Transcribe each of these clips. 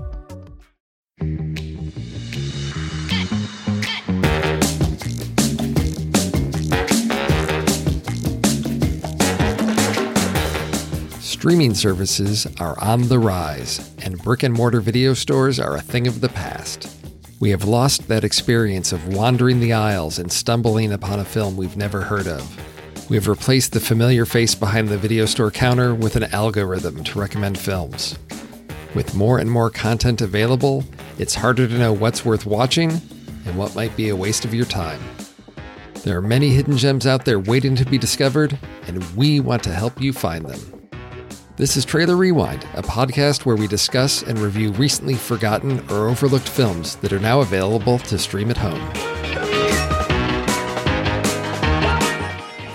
Streaming services are on the rise, and brick-and-mortar video stores are a thing of the past. We have lost that experience of wandering the aisles and stumbling upon a film we've never heard of. We have replaced the familiar face behind the video store counter with an algorithm to recommend films. With more and more content available, it's harder to know what's worth watching and what might be a waste of your time. There are many hidden gems out there waiting to be discovered, and we want to help you find them. This is Trailer Rewind, a podcast where we discuss and review recently forgotten or overlooked films that are now available to stream at home.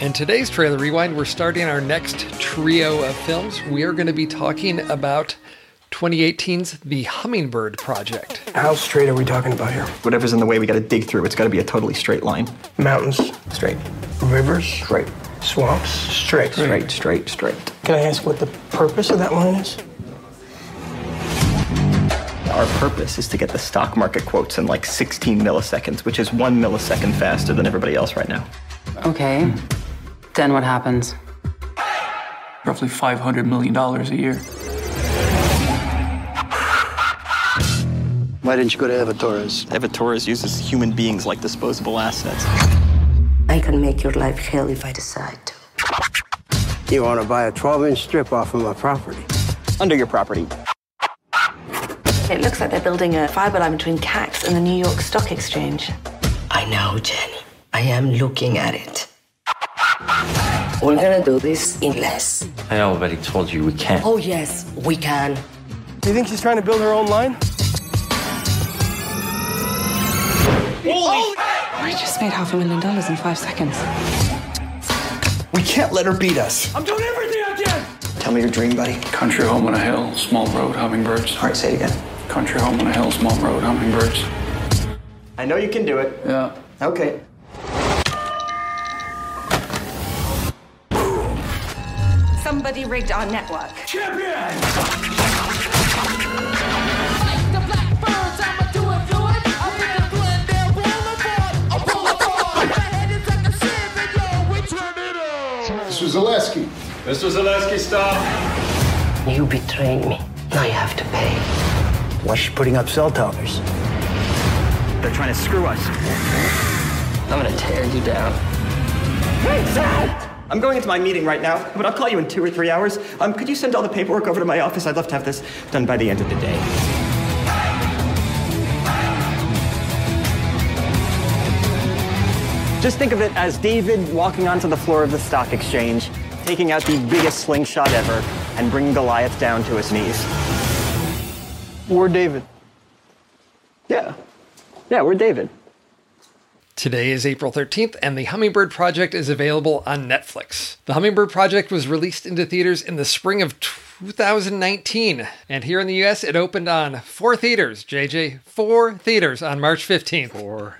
And today's Trailer Rewind, we're starting our next trio of films. We are going to be talking about 2018's The Hummingbird Project. How straight are we talking about here? Whatever's in the way, we got to dig through. It's got to be a totally straight line. Mountains. Straight. Rivers. Straight. Swamps. Straight. Straight, straight, straight. Can I ask what the purpose of that line is? Our purpose is to get the stock market quotes in like 16 milliseconds, which is 1 millisecond faster than everybody else right now. Okay. Then what happens? Roughly $500 million a year. Why didn't you go to Eva Torres? Eva Torres uses human beings like disposable assets. I can make your life hell if I decide to. You want to buy a 12-inch strip off of my property. Under your property. It looks like they're building a fiber line between CAX and the New York Stock Exchange. I know, Jenny. I am looking at it. We're gonna do this in less. I already told you we can. Oh, yes, we can. Do you think she's trying to build her own line? Holy! I just made $500,000 in 5 seconds. We can't let her beat us. I'm doing everything I can! Tell me your dream, buddy. Country home on a hill, small road, hummingbirds. All right, say it again. Country home on a hill, small road, hummingbirds. I know you can do it. Yeah. Okay. Somebody rigged our network. Champion! Like the Blackbirds, I'ma do it fluid. I'm gonna blend their roll aboard. My head is like a ship and yo, we turn it on. This was Zaleski. Mr. Zaleski, stop. You betrayed me. Now you have to pay. Why's she putting up cell towers? They're trying to screw us. I'm gonna tear you down. Vincent! I'm going into my meeting right now, but I'll call you in 2 or 3 hours. Could you send all the paperwork over to my office? I'd love to have this done by the end of the day. Just think of it as David walking onto the floor of the stock exchange, taking out the biggest slingshot ever, and bringing Goliath down to his knees. We're David. Yeah. Yeah, we're David. Today is April 13th, and The Hummingbird Project is available on Netflix. The Hummingbird Project was released into theaters in the spring of 2019, and here in the U.S., it opened on 4 theaters, JJ. 4 theaters on March 15th. 4.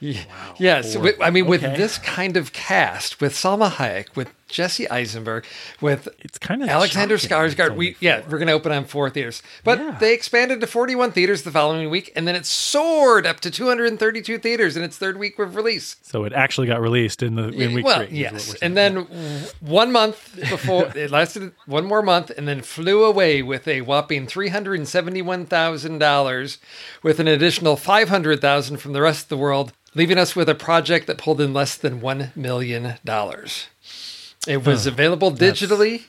Wow, yes, 4. I mean, with this kind of cast, with Salma Hayek, with Jesse Eisenberg, with it's kind of Alexander Skarsgård. We're going to open on 4 theaters. But they expanded to 41 theaters the following week, and then it soared up to 232 theaters in its third week of release. So it actually got released in week 3. Yes, and then 1 month before, it lasted 1 more month, and then flew away with a whopping $371,000, with an additional $500,000 from the rest of the world, leaving us with a project that pulled in less than $1 million. It was available digitally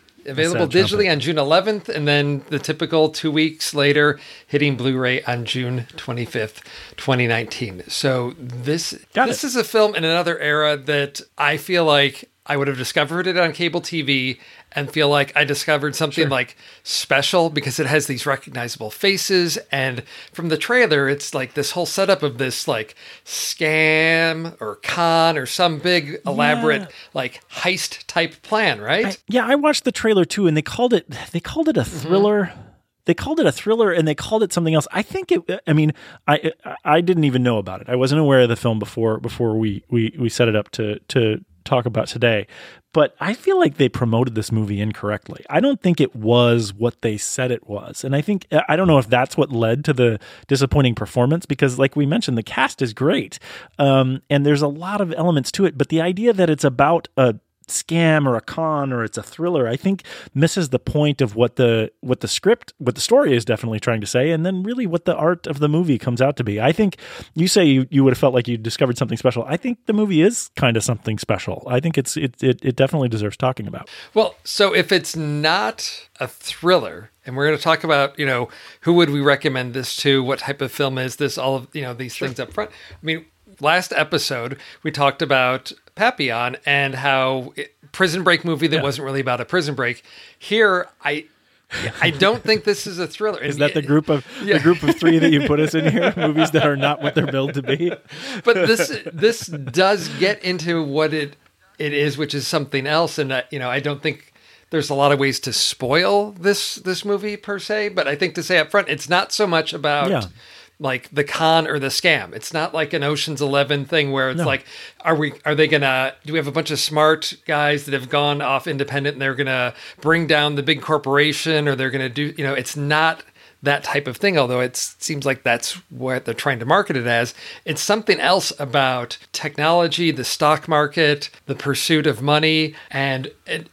on June 11th, and then the typical 2 weeks later, hitting Blu-ray on June 25th, 2019. So this is a film in another era that I feel like I would have discovered it on cable TV and feel like I discovered something like special, because it has these recognizable faces. And from the trailer, it's like this whole setup of this like scam or con or some big elaborate like heist type plan, right? I watched the trailer too, and they called it a thriller. Mm-hmm. They called it a thriller, and they called it something else. I think it. I mean, I didn't even know about it. I wasn't aware of the film before we set it up to talk about today, but I feel like they promoted this movie incorrectly. I don't think it was what they said it was. And I don't know if that's what led to the disappointing performance, because like we mentioned, the cast is great. And there's a lot of elements to it, but the idea that it's about a scam or a con or it's a thriller, I think misses the point of what the story is definitely trying to say, and then really what the art of the movie comes out to be. I think you say you would have felt like you discovered something special. I think the movie is kind of something special. I think it definitely deserves talking about. Well, so if it's not a thriller, and we're going to talk about, you know, who would we recommend this to, what type of film is this, all of, you know, these things up front. I mean, last episode, we talked about Papillon and how prison break movie that wasn't really about a prison break. Here, I don't think this is a thriller. Is that the group of 3 that you put us in here? Movies that are not what they're billed to be. But this does get into what it is, which is something else. And you know, I don't think there's a lot of ways to spoil this movie per se. But I think to say up front, it's not so much about. Yeah. Like the con or the scam. It's not like an Ocean's 11 thing where it's like, do we have a bunch of smart guys that have gone off independent and they're going to bring down the big corporation, or they're going to do, you know, it's not that type of thing. Although it seems like that's what they're trying to market it as. It's something else about technology, the stock market, the pursuit of money. And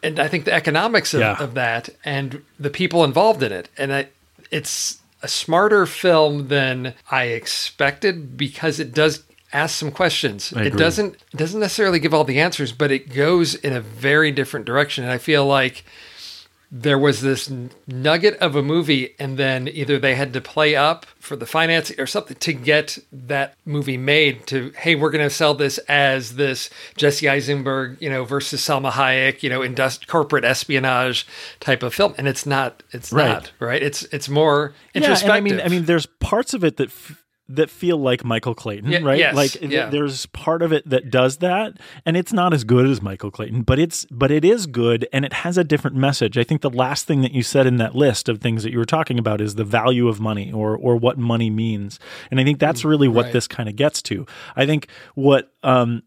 I think the economics of that and the people involved in it. And it's a smarter film than I expected because it does ask some questions. It doesn't necessarily give all the answers, but it goes in a very different direction. And I feel like there was this nugget of a movie, and then either they had to play up for the financing or something to get that movie made to, hey, we're going to sell this as this Jesse Eisenberg, versus Salma Hayek, corporate espionage type of film. And it's not, right? It's more introspective. Yeah, and I mean, there's parts of it that that feel like Michael Clayton, right? Yes, there's part of it that does that, and it's not as good as Michael Clayton, but it is good, and it has a different message. I think the last thing that you said in that list of things that you were talking about is the value of money, or what money means, and I think that's really what this kind of gets to. I think what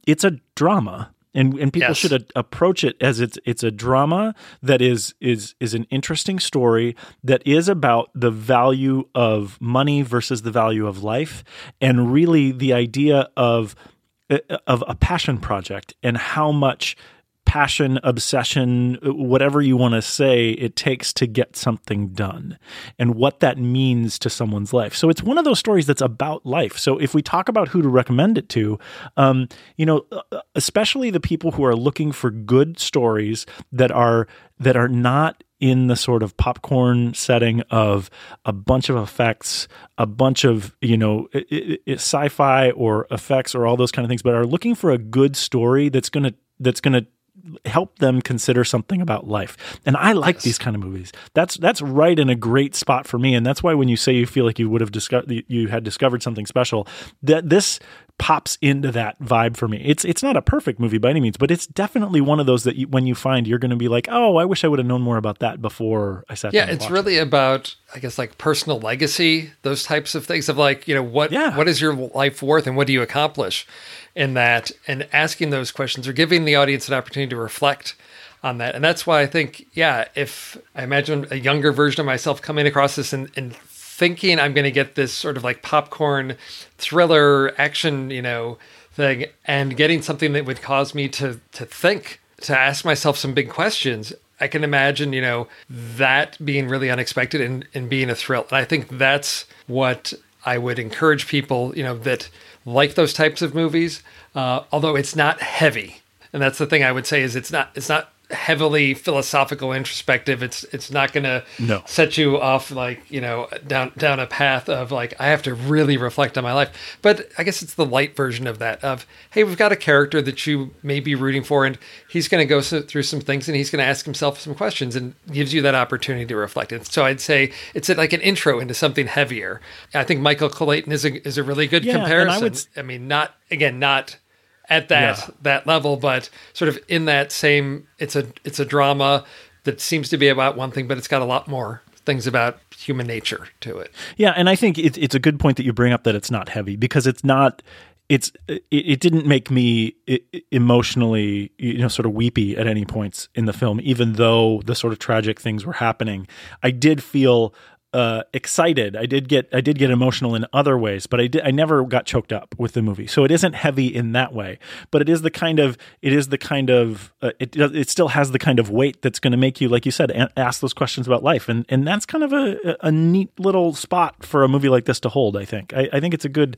it's a drama. And people should approach it as it's a drama that is an interesting story that is about the value of money versus the value of life, and really the idea of a passion project and how much passion, obsession, whatever you want to say, it takes to get something done, and what that means to someone's life. So it's one of those stories that's about life. So if we talk about who to recommend it to, especially the people who are looking for good stories that are not in the sort of popcorn setting of a bunch of effects, a bunch of, sci-fi or effects or all those kind of things, but are looking for a good story that's going to help them consider something about life. And I like these kind of movies. That's right in a great spot for me. And that's why when you say you feel like you would have discovered something special, that this pops into that vibe for me. It's not a perfect movie by any means, but it's definitely one of those that when you find, you're going to be like, oh, I wish I would have known more about that before I sat down. Yeah, it's really about, I guess, like personal legacy, those types of things of like, what is your life worth and what do you accomplish in that? And asking those questions or giving the audience an opportunity to reflect on that. And that's why I think, if I imagine a younger version of myself coming across this and thinking I'm going to get this sort of like popcorn thriller action, thing, and getting something that would cause me to think, to ask myself some big questions. I can imagine, that being really unexpected and being a thrill. And I think that's what I would encourage people, that like those types of movies, although it's not heavy. And that's the thing I would say is it's not heavily philosophical, introspective. It's not going to set you off like, down a path of like, I have to really reflect on my life. But I guess it's the light version of that of, hey, we've got a character that you may be rooting for, and he's going to go through some things, and he's going to ask himself some questions, and gives you that opportunity to reflect. And so I'd say it's like an intro into something heavier. I think Michael Clayton is a really good comparison. And not at that level, but sort of in that same, it's a drama that seems to be about one thing, but it's got a lot more things about human nature to it. Yeah, and I think it's a good point that you bring up that it's not heavy, because it's not. It didn't make me emotionally, sort of weepy at any points in the film, even though the sort of tragic things were happening. I did feel excited. I did get emotional in other ways, but I never got choked up with the movie. So it isn't heavy in that way, but it still has the kind of weight that's going to make you, like you said, ask those questions about life. And that's kind of a neat little spot for a movie like this to hold. I think, I think it's a good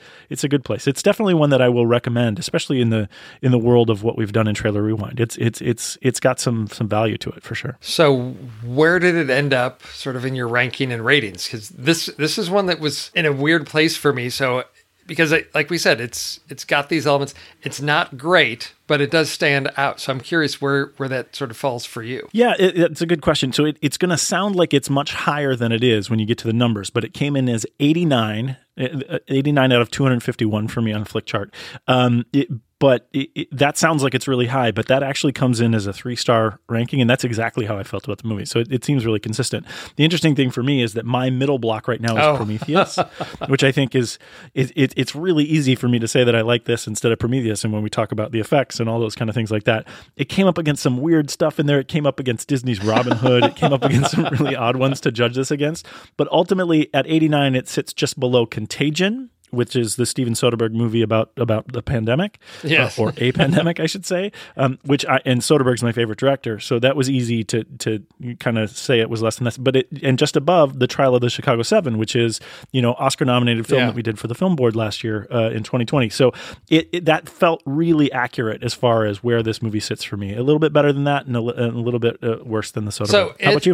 place. It's definitely one that I will recommend, especially in the world of what we've done in Trailer Rewind. It's got some value to it for sure. So where did it end up sort of in your ranking and rating? Because this is one that was in a weird place for me. So because like we said, it's got these elements. It's not great, but it does stand out. So I'm curious where that sort of falls for you. Yeah, it's a good question. So it's going to sound like it's much higher than it is when you get to the numbers, but it came in as 89 out of 251 for me on Flickchart. That sounds like it's really high, but that actually comes in as a 3-star ranking, and that's exactly how I felt about the movie. So it seems really consistent. The interesting thing for me is that my middle block right now is Prometheus, which I think it's really easy for me to say that I like this instead of Prometheus, and when we talk about the effects and all those kind of things like that. It came up against some weird stuff in there. It came up against Disney's Robin Hood. It came up against some really odd ones to judge this against. But ultimately, at 89, it sits just below Contagion, which is the Steven Soderbergh movie about the pandemic, yes. Or a pandemic, I should say, and Soderbergh's my favorite director. So that was easy to kind of say it was less than this, but and just above The Trial of the Chicago Seven, which is, Oscar nominated film that we did for the film board last year in 2020. So it that felt really accurate as far as where this movie sits for me. A little bit better than that and a little bit worse than the Soderbergh. So how about you?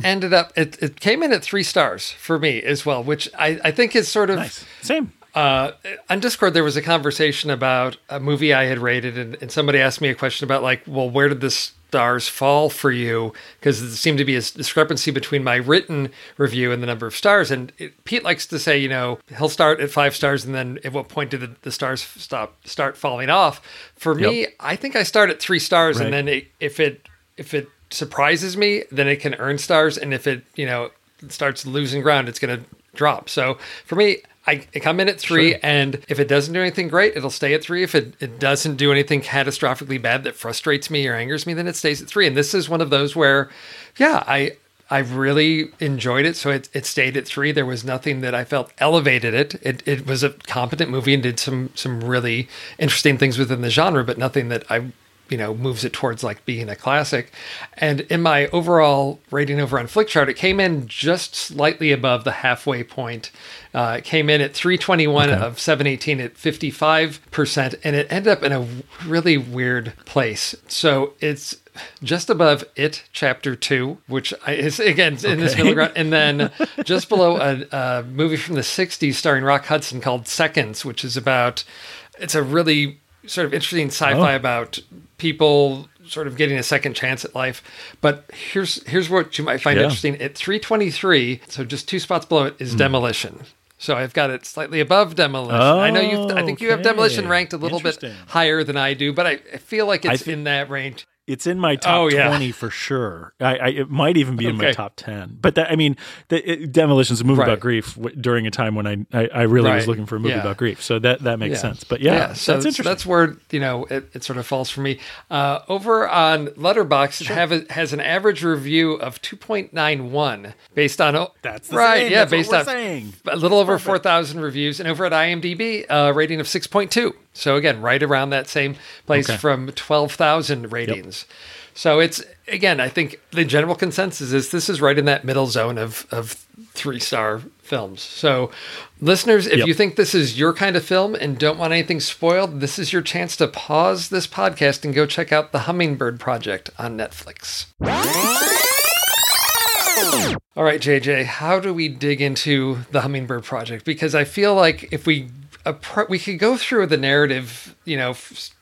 It came in at 3 stars for me as well, which I think is sort of nice. Same. On Discord, there was a conversation about a movie I had rated, and somebody asked me a question about, where did the stars fall for you? Because there seemed to be a discrepancy between my written review and the number of stars. And Pete likes to say, he'll start at 5 stars, and then at what point did the stars start falling off? For me, I think I start at 3 stars, right. And then if it surprises me, then it can earn stars, and if it starts losing ground, it's going to drop. So for me, I come in at 3, sure. And if it doesn't do anything great, it'll stay at 3. If it doesn't do anything catastrophically bad that frustrates me or angers me, then it stays at 3. And this is one of those where, I really enjoyed it. So it stayed at 3. There was nothing that I felt elevated it. It was a competent movie and did some really interesting things within the genre, but nothing that I... moves it towards being a classic. And in my overall rating over on Flickchart, it came in just slightly above the halfway point. It came in at 321 of 718 at 55%, and it ended up in a really weird place. So it's just above It Chapter 2, which is again in this middle ground, and then just below a movie from the 60s starring Rock Hudson called Seconds, which is about, it's a really sort of interesting sci-fi about people sort of getting a second chance at life. But here's what you might find interesting. At 323, so just 2 spots below it, is Demolition. So I've got it slightly above Demolition. Oh, I know you have Demolition ranked a little bit higher than I do, but I feel like it's in that range. It's in my top 20 for sure. It might even be in my top 10. But Demolition's a movie about grief during a time when I really was looking for a movie about grief. So that makes sense. But so that's interesting. That's where it sort of falls for me. Over on Letterboxd, it has an average review of 2.91 based on a little over 4,000 reviews, and over at IMDb, a rating of 6.2. So again, right around that same place from 12,000 ratings. Yep. So it's, again, I think the general consensus is this is right in that middle zone of 3-star films. So listeners, if you think this is your kind of film and don't want anything spoiled, this is your chance to pause this podcast and go check out The Hummingbird Project on Netflix. All right, JJ, how do we dig into The Hummingbird Project? Because I feel like if we could go through the narrative,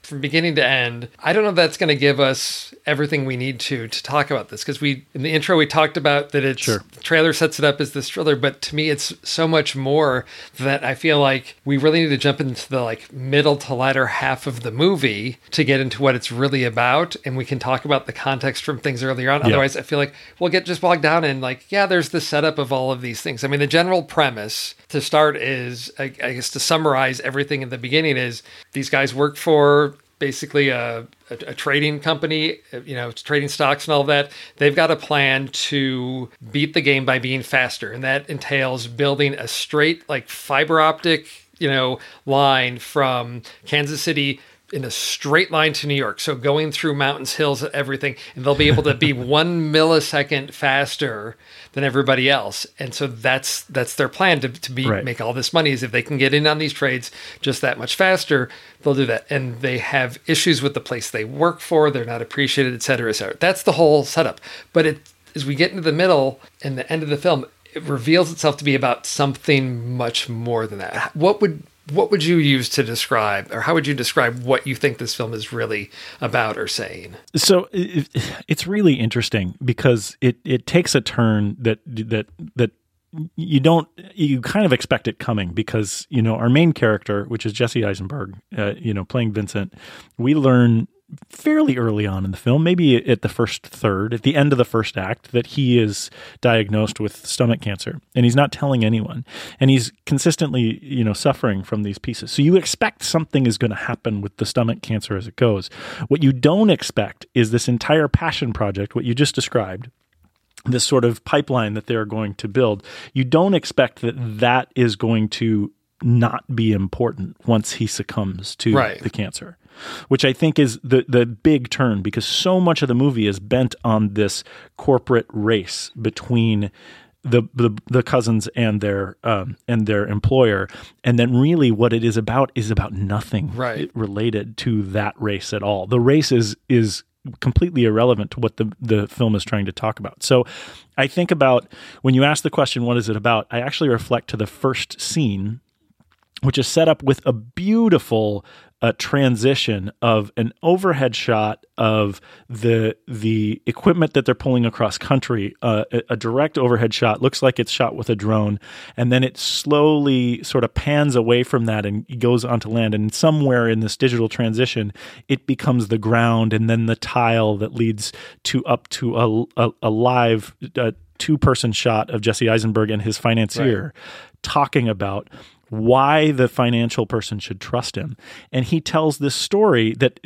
from beginning to end. I don't know if that's going to give us everything we need to talk about this, because in the intro, we talked about that it's the trailer sets it up as this thriller, but to me, it's so much more that I feel like we really need to jump into the middle to latter half of the movie to get into what it's really about, and we can talk about the context from things earlier on. Yeah. Otherwise, I feel like we'll get just bogged down in there's the setup of all of these things. I mean, the general premise to start is, I guess to summarize everything in the beginning, is these guys work for basically a trading company, trading stocks and all that. They've got a plan to beat the game by being faster. And that entails building a straight fiber optic, line from Kansas City in a straight line to New York. So going through mountains, hills, everything, and they'll be able to be 1 millisecond faster than everybody else. And so that's their plan to make all this money, is if they can get in on these trades just that much faster, they'll do that. And they have issues with the place they work for. They're not appreciated, et cetera, et cetera. That's the whole setup. But as we get into the middle and the end of the film, it reveals itself to be about something much more than that. What would you use to describe, or how would you describe what you think this film is really about or saying? So it's really interesting because it takes a turn that you kind of expect it coming, because, our main character, which is Jesse Eisenberg, playing Vincent, we learn fairly early on in the film, maybe at the first third, at the end of the first act, that he is diagnosed with stomach cancer, and he's not telling anyone, and he's consistently, suffering from these pieces. So you expect something is going to happen with the stomach cancer as it goes. What you don't expect is this entire passion project, what you just described, this sort of pipeline that they're going to build. You don't expect that is going to not be important once he succumbs to the cancer, which I think is the big turn, because so much of the movie is bent on this corporate race between the cousins and their employer, and then really what it is about nothing related to that race at all. The race is completely irrelevant to what the film is trying to talk about. So I think about, when you ask the question, what is it about? I actually reflect to the first scene, which is set up with a beautiful transition of an overhead shot of the equipment that they're pulling across country, a direct overhead shot, looks like it's shot with a drone, and then it slowly sort of pans away from that and goes onto land, and somewhere in this digital transition it becomes the ground and then the tile that leads to up to a live two-person shot of Jesse Eisenberg and his financier talking about why the financial person should trust him. And he tells this story that,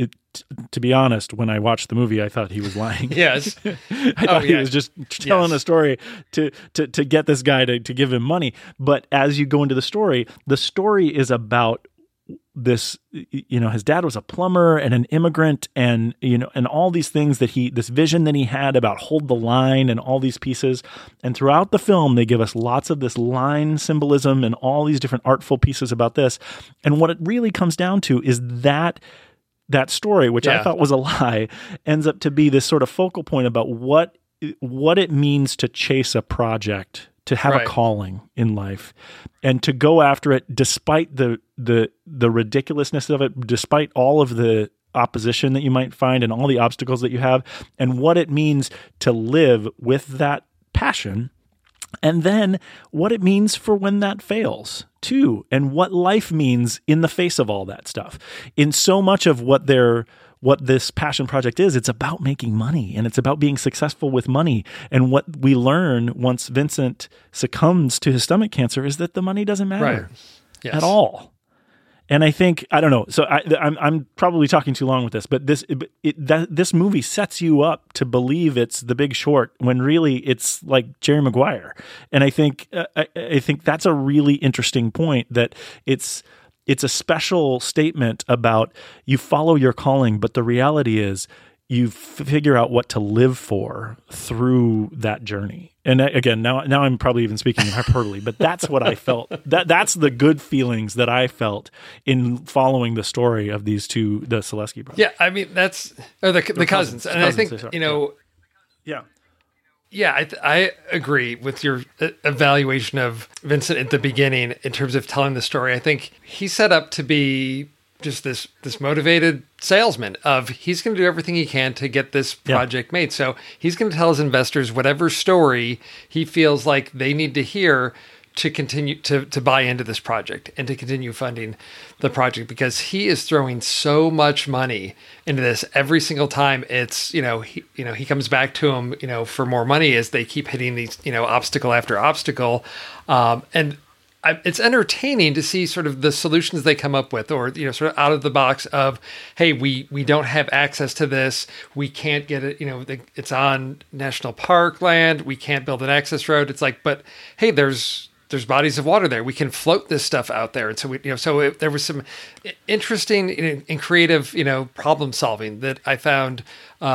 to be honest, when I watched the movie, I thought he was lying. Yes. I thought he was just telling a story to get this guy to give him money. But as you go into the story is about this, his dad was a plumber and an immigrant and, and all these things that this vision that he had about hold the line and all these pieces. And throughout the film, they give us lots of this line symbolism and all these different artful pieces about this. And what it really comes down to is that story, which I thought was a lie, ends up to be this sort of focal point about what it means to chase a project, to have a calling in life, and to go after it despite the ridiculousness of it, despite all of the opposition that you might find and all the obstacles that you have, and what it means to live with that passion, and then what it means for when that fails too, and what life means in the face of all that stuff. In so much of what this passion project is, it's about making money and it's about being successful with money. And what we learn once Vincent succumbs to his stomach cancer is that the money doesn't matter at all. And I think, I don't know. So I'm probably talking too long with this, but this movie sets you up to believe it's The Big Short when really it's like Jerry Maguire. And I think I think that's a really interesting point, that it's a special statement about you follow your calling, but the reality is you figure out what to live for through that journey. And again, now I'm probably even speaking hyperbole, but that's what I felt. That's the good feelings that I felt in following the story of these two, the Zaleski brothers. Yeah, I mean, the cousins. And I think, yeah. Yeah, I agree with your evaluation of Vincent at the beginning in terms of telling the story. I think he's set up to be just this motivated salesman of he's going to do everything he can to get this project made. So he's going to tell his investors whatever story he feels like they need to hear to continue to buy into this project and to continue funding the project, because he is throwing so much money into this every single time. It's, he comes back to him, for more money as they keep hitting these, obstacle after obstacle. It's entertaining to see sort of the solutions they come up with, or, sort of out of the box of, hey, we don't have access to this. We can't get it. It's on national park land. We can't build an access road. It's like, but hey, there's bodies of water there. We can float this stuff out there. And so there was some interesting and creative, problem solving that I found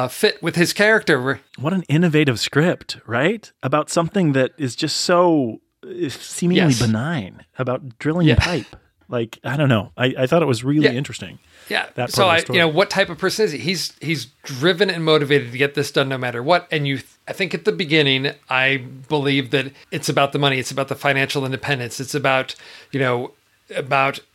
fit with his character. What an innovative script, right? About something that is just so seemingly benign, about drilling pipe. Like, I don't know. I thought it was really interesting. Yeah. That part of the story. What type of person is he? He's driven and motivated to get this done no matter what. And I think at the beginning, I believe that it's about the money. It's about the financial independence. It's about,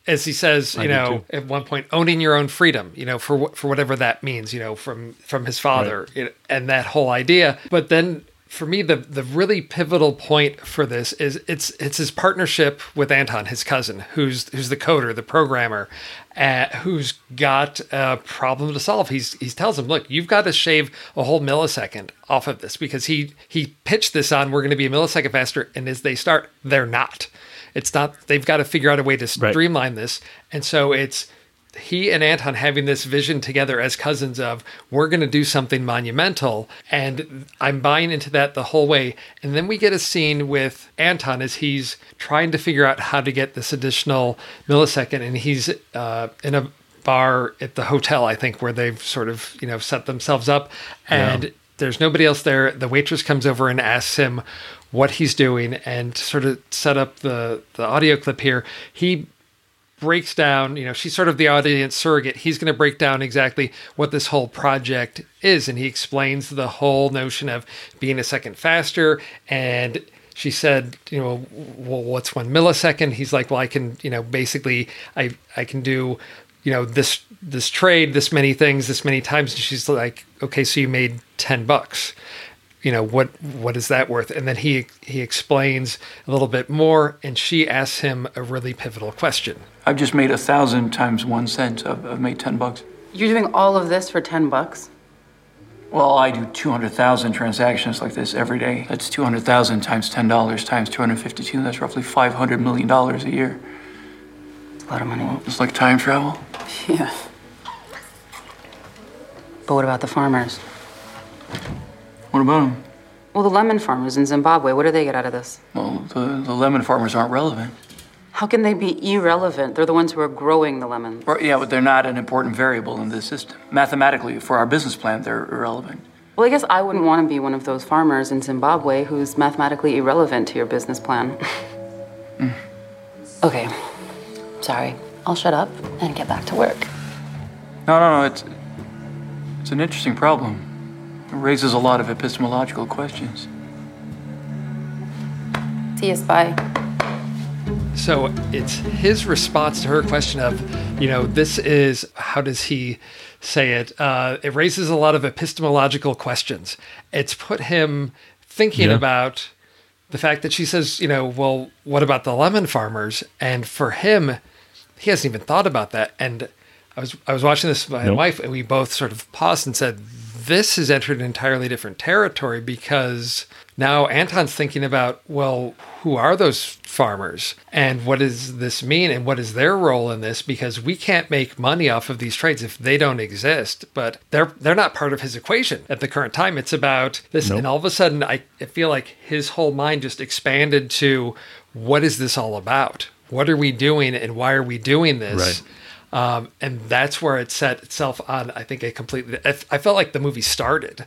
as he says, at one point, owning your own freedom, for whatever that means, from his father and that whole idea. But then, for me, the really pivotal point for this is it's his partnership with Anton, his cousin, who's the coder, the programmer, who's got a problem to solve. He tells him, look, you've got to shave a whole millisecond off of this, because he pitched this on, we're going to be a millisecond faster, and as they start, they're not. They've got to figure out a way to streamline this. And so it's he and Anton having this vision together as cousins of, we're going to do something monumental. And I'm buying into that the whole way. And then we get a scene with Anton as he's trying to figure out how to get this additional millisecond. And he's in a bar at the hotel, I think, where they've sort of, you know, set themselves up. And there's nobody else there. The waitress comes over and asks him what he's doing. And to sort of set up the audio clip here, he breaks down, you know, she's sort of the audience surrogate. He's going to break down exactly what this whole project is. And he explains the whole notion of being a second faster. And she said, you know, well, what's 1 millisecond? He's like, well, I can, you know, basically I can do, you know, this trade, this many things, this many times. And she's like, okay, so you made $10. You know, what is that worth? And then he explains a little bit more, and she asks him a really pivotal question. I've just made 1,000 times 1 cent. I've made $10. You're doing all of this for $10? Well, I do 200,000 transactions like this every day. That's 200,000 times $10 times 252. That's roughly $500 million a year. It's a lot of money. Well, it's like time travel. Yeah. But what about the farmers? What about them? Well, the lemon farmers in Zimbabwe, what do they get out of this? Well, the lemon farmers aren't relevant. How can they be irrelevant? They're the ones who are growing the lemons. Or, yeah, but they're not an important variable in this system. Mathematically, for our business plan, they're irrelevant. Well, I guess I wouldn't want to be one of those farmers in Zimbabwe who's mathematically irrelevant to your business plan. Okay. Sorry. I'll shut up and get back to work. No. It's an interesting problem. It raises a lot of epistemological questions. See you, spy. So it's his response to her question of, you know, this is, how does he say it? It raises a lot of epistemological questions. It's put him thinking about the fact that she says, you know, well, what about the lemon farmers? And for him, he hasn't even thought about that. And I was watching this with my wife, and we both sort of paused and said, this has entered an entirely different territory, because now Anton's thinking about, well, who are those farmers? And what does this mean? And what is their role in this? Because we can't make money off of these trades if they don't exist. But they're not part of his equation at the current time. It's about this. Nope. And all of a sudden, I feel like his whole mind just expanded to, what is this all about? What are we doing? And why are we doing this? Right. And that's where it set itself on, I think, I felt like the movie started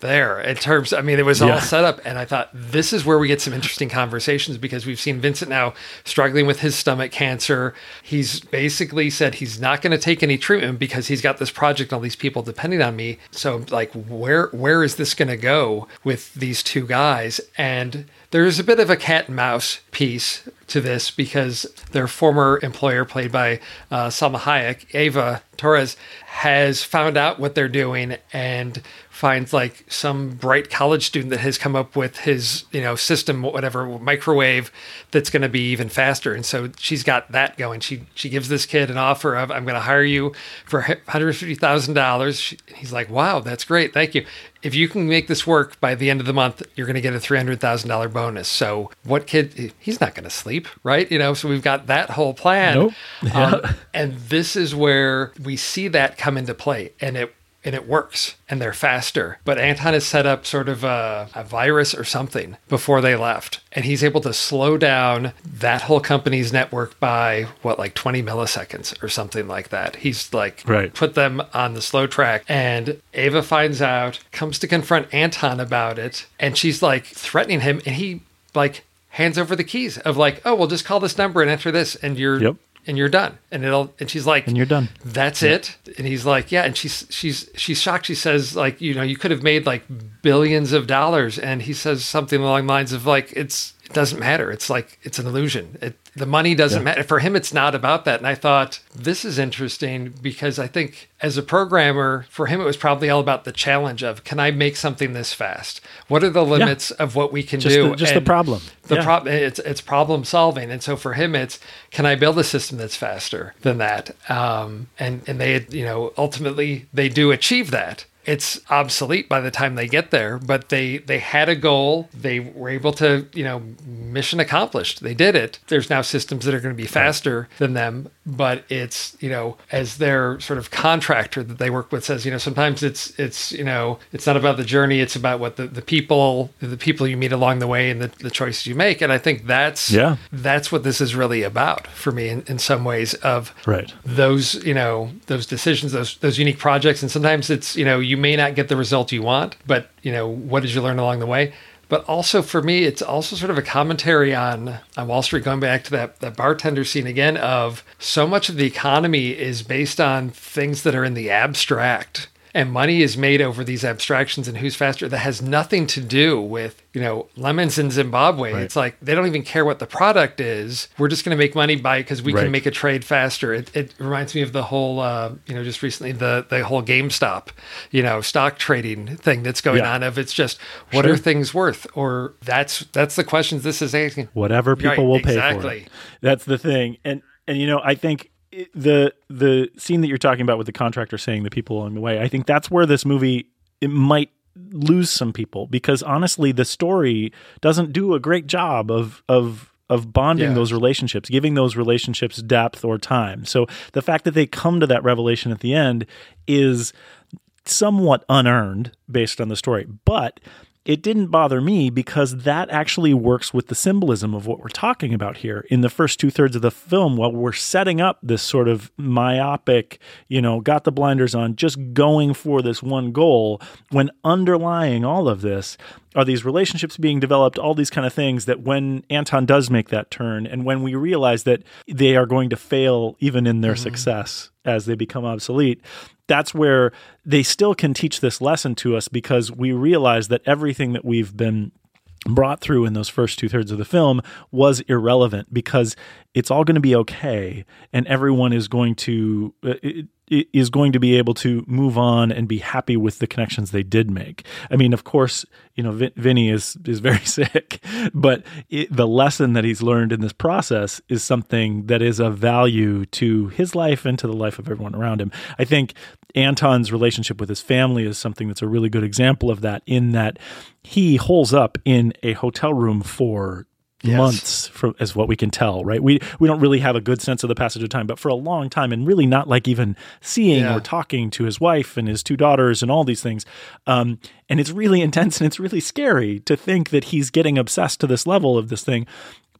there in terms, I mean, it was all set up, and I thought, this is where we get some interesting conversations, because we've seen Vincent now struggling with his stomach cancer. He's basically said he's not going to take any treatment because he's got this project, all these people depending on me. So like, where is this going to go with these two guys? And there's a bit of a cat and mouse piece to this, because their former employer, played by Salma Hayek, Eva Torres, has found out what they're doing and finds like some bright college student that has come up with his, you know, system, whatever, microwave that's going to be even faster. And so she's got that going. She gives this kid an offer of, I'm going to hire you for $150,000. He's like, wow, that's great. Thank you. If you can make this work by the end of the month, you're going to get a $300,000 bonus. So what kid, he's not going to sleep, right? You know, so we've got that whole plan. Nope. And this is where we see that come into play, and it works, and they're faster. But Anton has set up sort of a virus or something before they left. And he's able to slow down that whole company's network by, like 20 milliseconds or something like that. He's like, put them on the slow track. And Eva finds out, comes to confront Anton about it. And she's like threatening him. And he like hands over the keys of like, oh, well, just call this number and enter this. And you're... Yep. And you're done. And she's like, and you're done. That's it. And he's like, yeah. And she's shocked. She says, like, you know, you could have made like billions of dollars. And he says something along the lines of like, it doesn't matter. It's like, it's an illusion. The money doesn't matter. For him, it's not about that. And I thought, this is interesting, because I think as a programmer, for him, it was probably all about the challenge of, can I make something this fast? What are the limits of what we can do? The problem. It's problem solving. And so for him, it's, can I build a system that's faster than that? And they, you know, ultimately they do achieve that. It's obsolete by the time they get there, but they had a goal. They were able to, you know, mission accomplished. They did it. There's now systems that are going to be faster than them. but it's, you know, as their sort of contractor that they work with says, you know, sometimes it's you know, it's not about the journey, it's about what the people you meet along the way and the choices you make. And I think that's what this is really about for me in some ways, of right. those, you know, those decisions, those unique projects. And sometimes it's, you know, you may not get the result you want, but, you know, what did you learn along the way? But also for me, it's also sort of a commentary on Wall Street, going back to that bartender scene again, of so much of the economy is based on things that are in the abstract. And money is made over these abstractions and who's faster. That has nothing to do with, you know, lemons in Zimbabwe. Right. It's like they don't even care what the product is. We're just going to make money by it because we can make a trade faster. It reminds me of the whole, you know, just recently the whole GameStop, you know, stock trading thing that's going on. Of it's just what are things worth, or that's the questions this is asking. Whatever people will pay for. Exactly, that's the thing. And you know, I think. The scene that you're talking about with the contractor saying the people along the way, I think that's where this movie, it might lose some people, because honestly, the story doesn't do a great job of bonding those relationships, giving those relationships depth or time. So the fact that they come to that revelation at the end is somewhat unearned based on the story. But it didn't bother me, because that actually works with the symbolism of what we're talking about here in the first 2/3 of the film, while we're setting up this sort of myopic, you know, got the blinders on, just going for this one goal, when underlying all of this are these relationships being developed, all these kind of things that when Anton does make that turn, and when we realize that they are going to fail even in their success as they become obsolete, that's where they still can teach this lesson to us, because we realize that everything that we've been brought through in those first 2/3 of the film was irrelevant, because it's all going to be okay, and everyone is going to be able to move on and be happy with the connections they did make. I mean, of course, you know, Vinny is very sick, but the lesson that he's learned in this process is something that is of value to his life and to the life of everyone around him. I think Anton's relationship with his family is something that's a really good example of that, in that he holes up in a hotel room for months, from as what we can tell, right? We don't really have a good sense of the passage of time, but for a long time, and really not like even seeing or talking to his wife and his two daughters and all these things. And it's really intense, and it's really scary to think that he's getting obsessed to this level of this thing.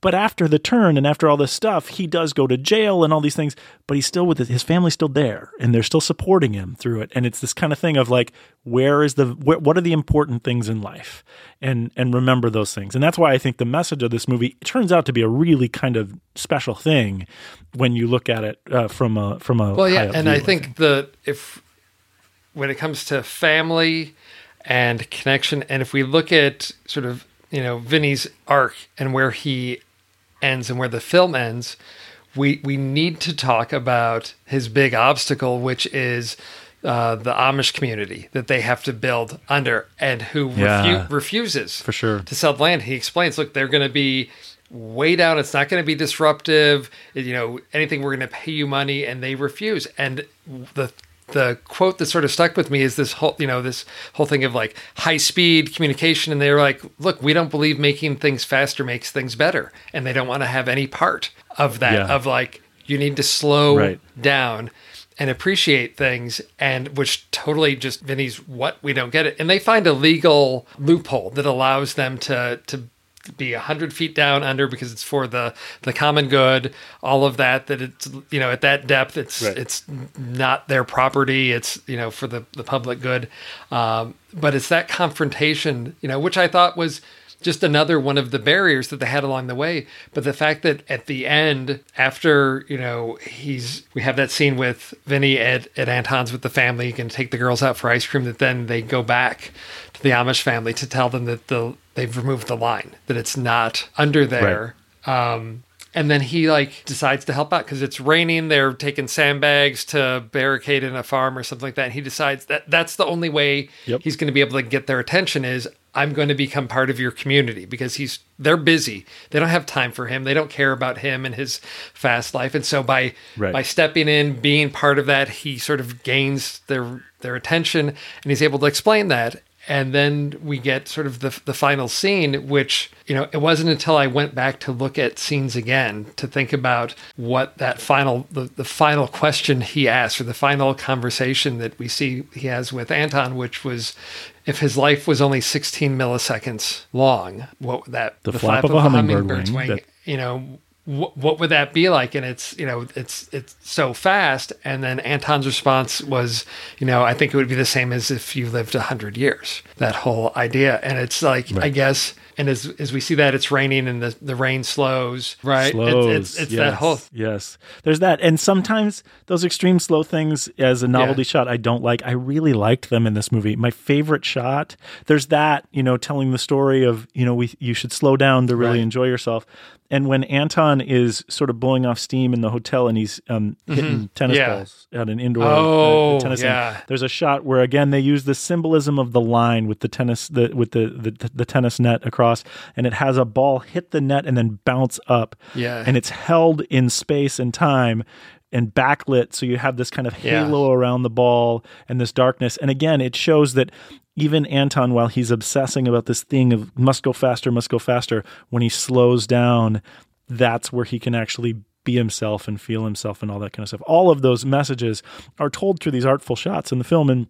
But after the turn and after all this stuff, he does go to jail and all these things, but he's still with his family's still there, and they're still supporting him through it. And it's this kind of thing of like, what are the important things in life? And remember those things. And that's why I think the message of this movie turns out to be a really kind of special thing when you look at it from a well, yeah. And I think when it comes to family and connection, and if we look at sort of, you know, Vinny's arc and where he ends and where the film ends, we need to talk about his big obstacle, which is the Amish community that they have to build under, and who refuses for sure to sell the land. He explains, look, they're going to be way down. It's not going to be disruptive. You know, anything, we're going to pay you money, and they refuse. And the quote that sort of stuck with me is this whole thing of like high speed communication. And they're like, look, we don't believe making things faster makes things better. And they don't want to have any part of that, of like, you need to slow down and appreciate things. And which totally just Vinny's what we don't get it. And they find a legal loophole that allows them to be 100 feet down under, because it's for the common good, all of that it's, you know, at that depth, it's it's not their property. It's, you know, for the public good. But it's that confrontation, you know, which I thought was just another one of the barriers that they had along the way. But the fact that at the end, after, you know, we have that scene with Vinny at Anton's with the family, you can take the girls out for ice cream, that then they go back to the Amish family to tell them that they've removed the line, that it's not under there. Right. And then he like decides to help out because it's raining. They're taking sandbags to barricade in a farm or something like that. And he decides that that's the only way he's going to be able to get their attention is, I'm going to become part of your community, because they're busy. They don't have time for him. They don't care about him and his fast life. And so by stepping in, being part of that, he sort of gains their attention, and he's able to explain that. And then we get sort of the final scene, which, you know, it wasn't until I went back to look at scenes again to think about what that final, the final question he asked, or the final conversation that we see he has with Anton, which was, if his life was only 16 milliseconds long, what would that, the flap of a hummingbird's wing, you know, what would that be like? And it's, you know, it's so fast. And then Anton's response was, you know, I think it would be the same as if you lived 100 years, that whole idea. And it's like, right. I guess, and as we see that it's raining and the rain slows, right? It's yes. That whole... Yes. There's that. And sometimes those extreme slow things as a novelty shot, I don't like. I really liked them in this movie. My favorite shot, there's that, you know, telling the story of, you know, you should slow down to really enjoy yourself. And when Anton is sort of blowing off steam in the hotel and he's hitting tennis balls at an indoor tennis game, there's a shot where, again, they use the symbolism of the line with the tennis, with the tennis net across, and it has a ball hit the net and then bounce up. Yeah. And it's held in space and time and backlit. So you have this kind of halo around the ball and this darkness. And again, it shows that even Anton, while he's obsessing about this thing of must go faster, when he slows down, that's where he can actually be himself and feel himself and all that kind of stuff. All of those messages are told through these artful shots in the film. And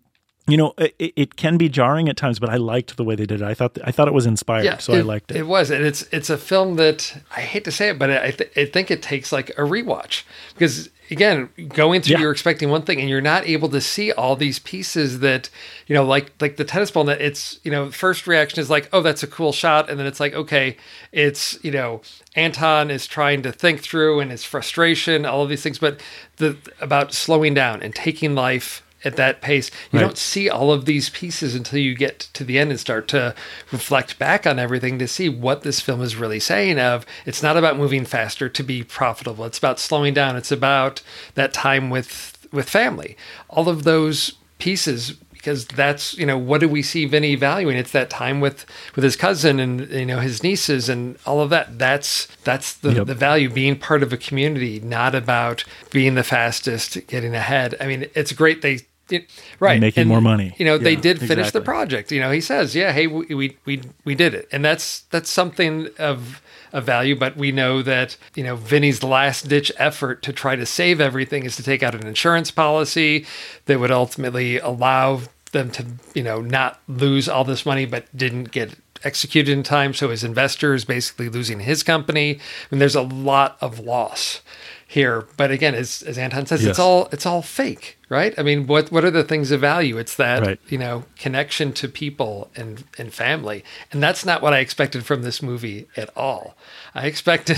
you know, it can be jarring at times, but I liked the way they did it. I thought it was inspired, so I liked it. It was, and it's a film that, I hate to say it, but I think it takes like a rewatch, because again, going through, you're expecting one thing and you're not able to see all these pieces that, you know, like the tennis ball net. It's, you know, first reaction is like, oh, that's a cool shot, and then it's like, okay, it's, you know, Anton is trying to think through and his frustration, all of these things, but about slowing down and taking life at that pace, you don't see all of these pieces until you get to the end and start to reflect back on everything to see what this film is really saying. Of it's not about moving faster to be profitable. It's about slowing down. It's about that time with family. All of those pieces, because that's, you know, what do we see Vinny valuing? It's that time with his cousin and, you know, his nieces and all of that. That's the value, being part of a community, not about being the fastest, getting ahead. I mean, it's great they. Right, making more money. You know, they did finish the project. You know, he says, hey, we did it, and that's something of value. But we know that, you know, Vinny's last ditch effort to try to save everything is to take out an insurance policy that would ultimately allow them to, you know, not lose all this money, but didn't get executed in time. So his investor is basically losing his company. I mean, there's a lot of loss here, but again, as Anton says, it's all fake, right? I mean, what are the things of value? It's that you know, connection to people and family, and that's not what I expected from this movie at all. I expected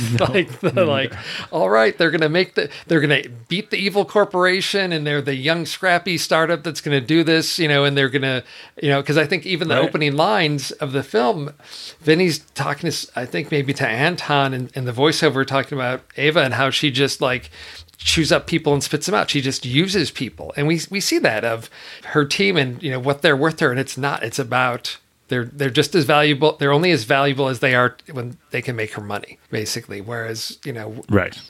all right, they're gonna beat the evil corporation, and they're the young scrappy startup that's gonna do this, you know, and they're gonna, you know, because I think even the opening lines of the film, Vinny's talking to, I think maybe to Anton, and the voiceover talking about Eva and how she just like chews up people and spits them out. She just uses people. And we see that of her team and, you know, what they're worth her. And it's not, it's about they're just as valuable. They're only as valuable as they are when they can make her money, basically. Whereas, you know,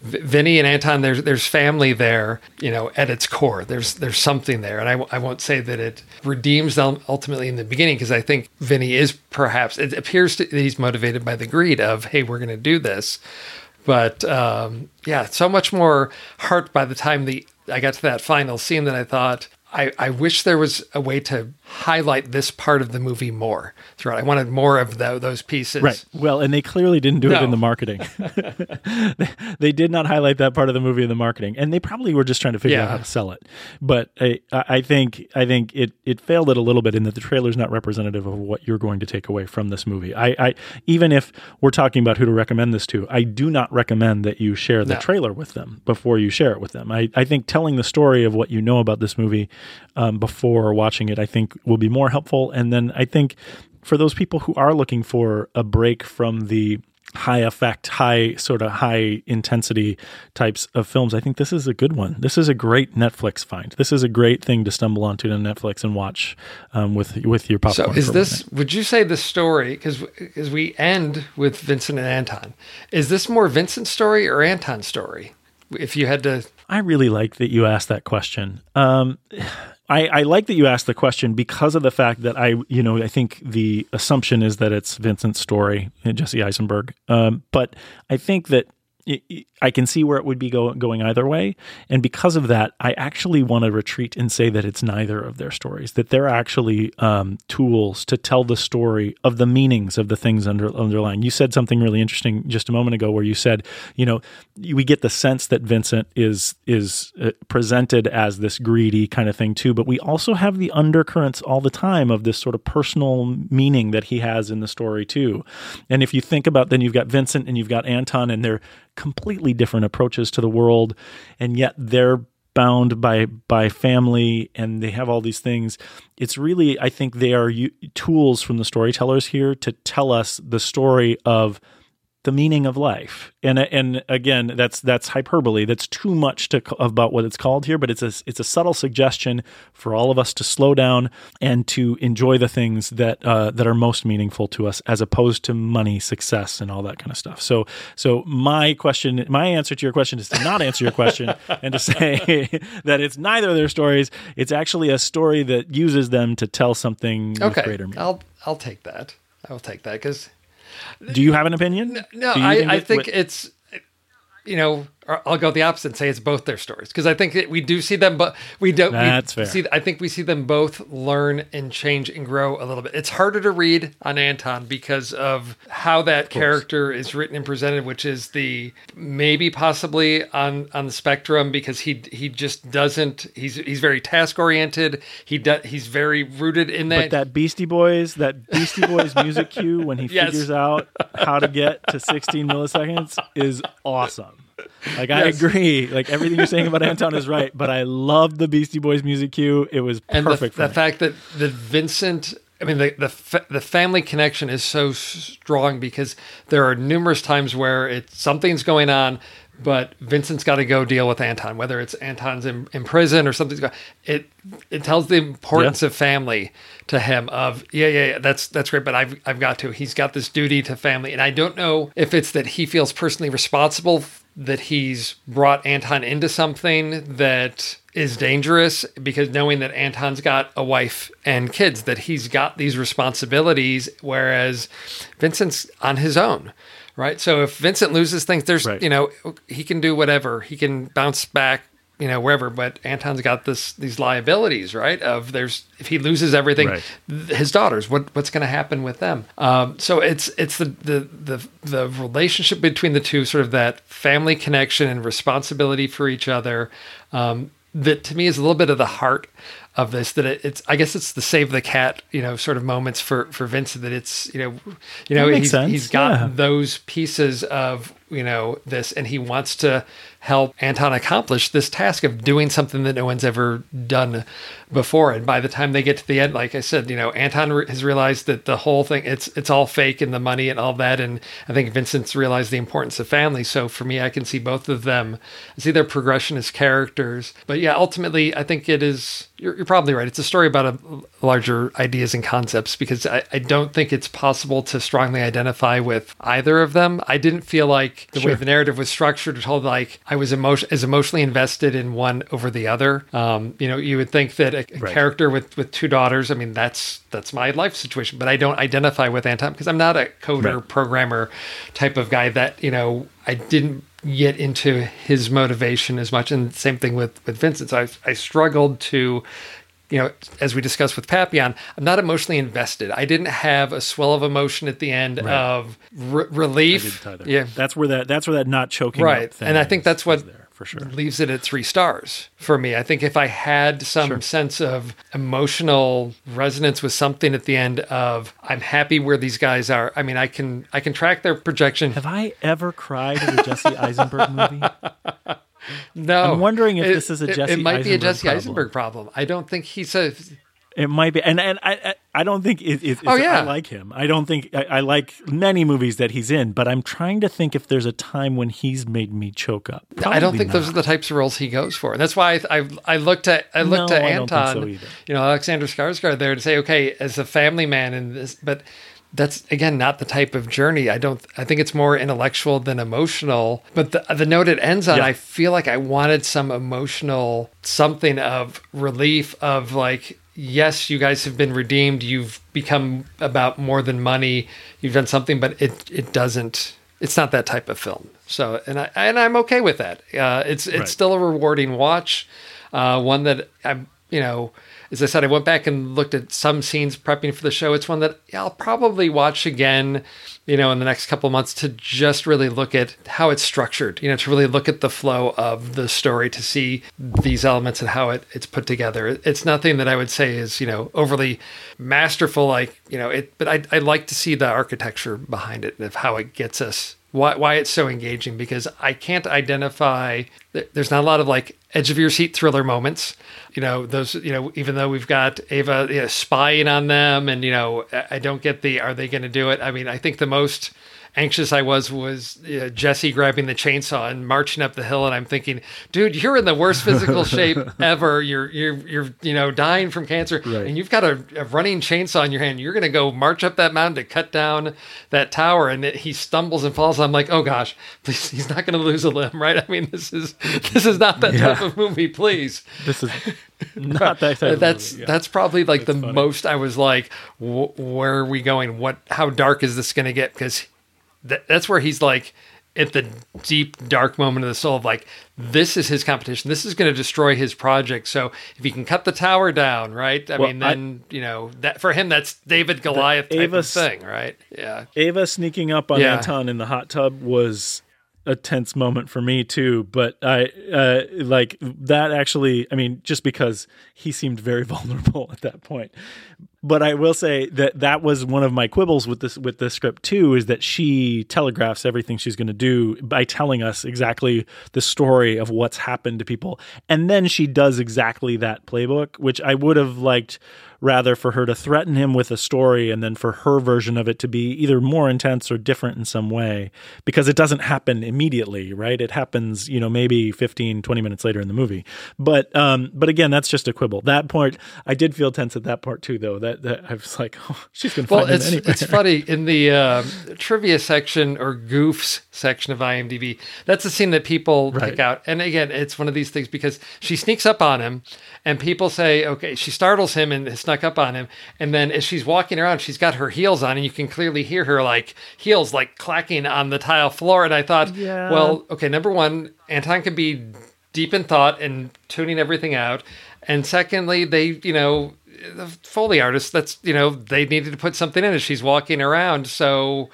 Vinny and Anton, there's family there, you know, at its core, there's something there. And I won't say that it redeems them ultimately in the beginning, because I think Vinny is perhaps, it appears that he's motivated by the greed of, hey, we're going to do this. But so much more heart by the time I got to that final scene that I thought, I wish there was a way to highlight this part of the movie more throughout. I wanted more of those pieces. Right. Well, and they clearly didn't do it in the marketing. They did not highlight that part of the movie in the marketing, and they probably were just trying to figure out how to sell it. But I think it failed it a little bit in that the trailer's not representative of what you're going to take away from this movie. I even if we're talking about who to recommend this to, I do not recommend that you share the trailer with them before you share it with them. I think telling the story of what you know about this movie before watching it, I think will be more helpful. And then I think for those people who are looking for a break from the high effect, high intensity types of films, I think this is a good one. This is a great Netflix find. This is a great thing to stumble onto on Netflix and watch with your popcorn. So is this, would you say the story, because we end with Vincent and Anton, is this more Vincent's story or Anton's story? if you had to... I really like that you asked that question. I like that you asked the question because of the fact that I think the assumption is that it's Vincent's story and Jesse Eisenberg. But I think that I can see where it would be going either way. And because of that, I actually want to retreat and say that it's neither of their stories, that they're actually tools to tell the story of the meanings of the things underlying. You said something really interesting just a moment ago where you said, we get the sense that Vincent is presented as this greedy kind of thing too, but we also have the undercurrents all the time of this sort of personal meaning that he has in the story too. And if you think about, then you've got Vincent and you've got Anton and they're completely different approaches to the world, and yet they're bound by family and they have all these things. It's really, I think they are tools from the storytellers here to tell us the story of the meaning of life. And again, that's hyperbole. That's too much about what it's called here, but it's a subtle suggestion for all of us to slow down and to enjoy the things that are most meaningful to us, as opposed to money, success, and all that kind of stuff. So my answer to your question is to not answer your question and to say that it's neither of their stories. It's actually a story that uses them to tell something with greater meaning. I'll take that. I will take that because... Do you have an opinion? No, I think it's, I'll go the opposite and say it's both their stories. Because I think that we do see them, but we don't. That's fair. I think we see them both learn and change and grow a little bit. It's harder to read on Anton because of how that character is written and presented, which is possibly on the spectrum, because he just doesn't. He's very task oriented. He's very rooted in that. But that Beastie Boys music cue when he figures out how to get to 16 milliseconds is awesome. Like, I agree. Like, everything you're saying about Anton is right, but I love the Beastie Boys music cue. It was perfect. And the fact that the Vincent, the family connection is so strong, because there are numerous times where something's going on, but Vincent's got to go deal with Anton, whether it's Anton's in prison or something's going. It tells the importance of family to him. That's great, but I've got to. He's got this duty to family, and I don't know if it's that he feels personally responsible that he's brought Anton into something that is dangerous, because knowing that Anton's got a wife and kids, that he's got these responsibilities, whereas Vincent's on his own, right? So if Vincent loses things, he can do whatever. He can bounce back, wherever, but Anton's got these liabilities, right? If he loses everything, his daughters, what's going to happen with them? So it's the relationship between the two, sort of that family connection and responsibility for each other, that to me is a little bit of the heart of this. That it's the save the cat, sort of moments for Vincent. That it's he's got those pieces of this, and he wants to help Anton accomplish this task of doing something that no one's ever done before. And by the time they get to the end, like I said, Anton has realized that the whole thing, it's all fake, and the money and all that. And I think Vincent's realized the importance of family. So for me, I can see both of them. I see their progression as characters. But yeah, ultimately, I think it is, you're probably right. It's a story about larger ideas and concepts, because I don't think it's possible to strongly identify with either of them. I didn't feel like the way the narrative was structured at all, like, I was as emotionally invested in one over the other. You would think that a character with two daughters, that's my life situation, but I don't identify with Anton because I'm not a coder, programmer type of guy that, I didn't get into his motivation as much. And same thing with Vincent. So I struggled to, as we discussed with Papillon, I'm not emotionally invested. I didn't have a swell of emotion at the end of relief. Yeah, that's where that not choking up thing. And I think that's what for sure leaves it at 3 stars for me. I think if I had some sense of emotional resonance with something at the end of, I'm happy where these guys are. I can track their projection. Have I ever cried at a Jesse Eisenberg movie? No, I'm wondering if this is a Jesse. It might Eisenberg be a Jesse problem. Eisenberg problem. I don't think he's a. It might be, and I don't think it's. Oh yeah, I like him. I don't think I like many movies that he's in, but I'm trying to think if there's a time when he's made me choke up. Probably I don't think those are the types of roles he goes for, and that's why I looked to Anton, Alexander Skarsgård there to say, okay, as a family man in this, but that's, again, not the type of journey. I think it's more intellectual than emotional. But the note it ends on, yeah. I feel like I wanted some emotional something of relief of like, yes, you guys have been redeemed. You've become about more than money. You've done something, but it doesn't. It's not that type of film. So, and I'm okay with that. It's right. Still a rewarding watch. One that I'm, as I said, I went back and looked at some scenes prepping for the show. It's one that I'll probably watch again, in the next couple of months to just really look at how it's structured, to really look at the flow of the story, to see these elements and how it's put together. It's nothing that I would say is, overly masterful, but I like to see the architecture behind it and of how it gets us, why it's so engaging, because I can't identify, there's not a lot of edge of your seat thriller moments, those, even though we've got Eva spying on them and, I don't get are they going to do it? I mean, I think the most anxious I was Jesse grabbing the chainsaw and marching up the hill. And I'm thinking, dude, you're in the worst physical shape ever. You're dying from cancer, right. And you've got a running chainsaw in your hand. You're going to go march up that mountain to cut down that tower. And he stumbles and falls. I'm like, oh gosh, please, he's not going to lose a limb, right? I mean, this is not that type of movie, please. This is not that type of movie. Yeah. That's probably that's the funny. Most I was like, where are we going? How dark is this going to get? Because that's where he's like at the deep dark moment of the soul of this is his competition. This is going to destroy his project. So if he can cut the tower down, right? That for him, that's David Goliath type of thing, right? Yeah. Eva sneaking up on Anton in the hot tub was a tense moment for me too. But I that actually, just because he seemed very vulnerable at that point. But I will say that was one of my quibbles with the script too, is that she telegraphs everything she's going to do by telling us exactly the story of what's happened to people. And then she does exactly that playbook, which I would have liked rather for her to threaten him with a story and then for her version of it to be either more intense or different in some way, because it doesn't happen immediately, right? It happens, maybe 15, 20 minutes later in the movie. But again, that's just a quibble. That part, I did feel tense at that part too, though. That I was like, oh, she's going to find him anywhere. It's funny, in the trivia section or goofs section of IMDb, that's the scene that people pick out. And again, it's one of these things because she sneaks up on him and people say, okay, she startles him and snuck up on him. And then as she's walking around, she's got her heels on and you can clearly hear her heels clacking on the tile floor. And I thought, well, okay, number one, Anton can be deep in thought and tuning everything out. And secondly, they, the Foley artist, that's, they needed to put something in as she's walking around. So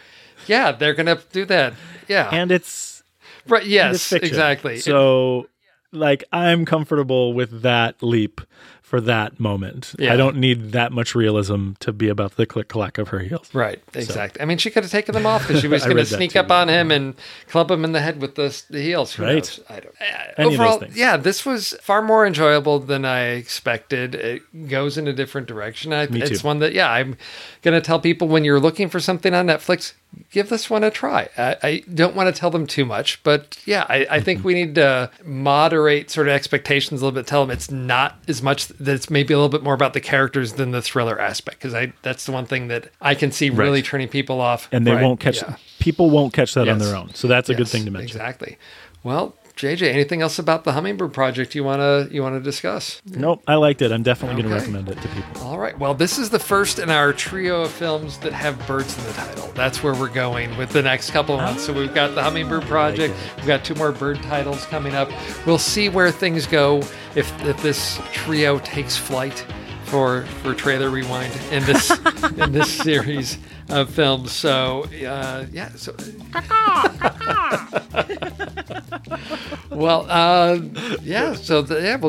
yeah, they're going to do that. Yeah. And it's right. Yes, exactly. So I'm comfortable with that leap for that moment. Yeah. I don't need that much realism to be about the click clack of her heels. Right. Exactly. So. She could have taken them off because she was going to sneak up on him and club him in the head with the heels. Who knows? I don't know. Overall, this was far more enjoyable than I expected. It goes in a different direction. It's one that, I'm going to tell people when you're looking for something on Netflix, give this one a try. I don't want to tell them too much, but I think we need to moderate sort of expectations a little bit. Tell them it's not as much, that it's maybe a little bit more about the characters than the thriller aspect. Cause that's the one thing that I can see really turning people off. And they won't catch, people won't catch that on their own. So that's a good thing to mention. Exactly. Well, JJ, anything else about the Hummingbird Project you want to discuss? Nope, I liked it. I'm definitely going to recommend it to people. All right. Well, this is the first in our trio of films that have birds in the title. That's where we're going with the next couple of months. So we've got the Hummingbird Project. We've got two more bird titles coming up. We'll see where things go if this trio takes flight for Trailer Rewind in this in this series of films. So we'll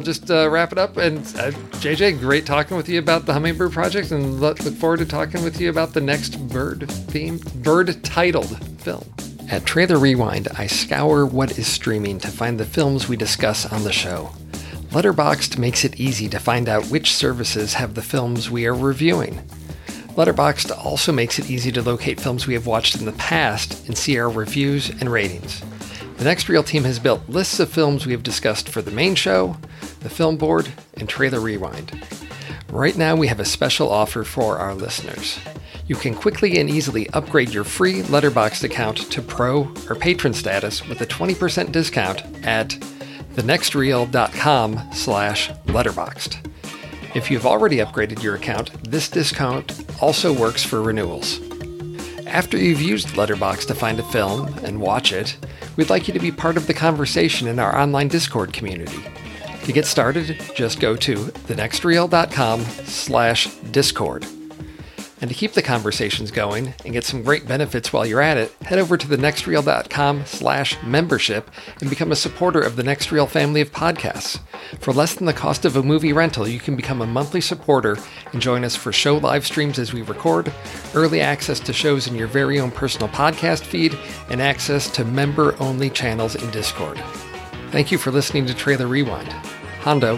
just wrap it up. And JJ, great talking with you about the Hummingbird Project, and look forward to talking with you about the next bird titled film. At Trailer Rewind, I scour what is streaming to find the films we discuss on the show. Letterboxd makes it easy to find out which services have the films we are reviewing. Letterboxd also makes it easy to locate films we have watched in the past and see our reviews and ratings. The Next Reel team has built lists of films we have discussed for the main show, the film board, and Trailer Rewind. Right now we have a special offer for our listeners. You can quickly and easily upgrade your free Letterboxd account to Pro or Patron status with a 20% discount at thenextreel.com/Letterboxd. If you've already upgraded your account, this discount also works for renewals. After you've used Letterboxd to find a film and watch it, we'd like you to be part of the conversation in our online Discord community. To get started, just go to thenextreel.com/discord. And to keep the conversations going and get some great benefits while you're at it, head over to thenextreel.com/membership and become a supporter of the Next Reel family of podcasts. For less than the cost of a movie rental, you can become a monthly supporter and join us for show live streams as we record, early access to shows in your very own personal podcast feed, and access to member-only channels in Discord. Thank you for listening to Trailer Rewind. Hondo.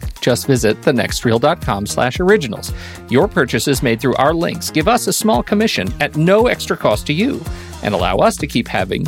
Just visit thenextreel.com/originals. Your purchases made through our links give us a small commission at no extra cost to you and allow us to keep having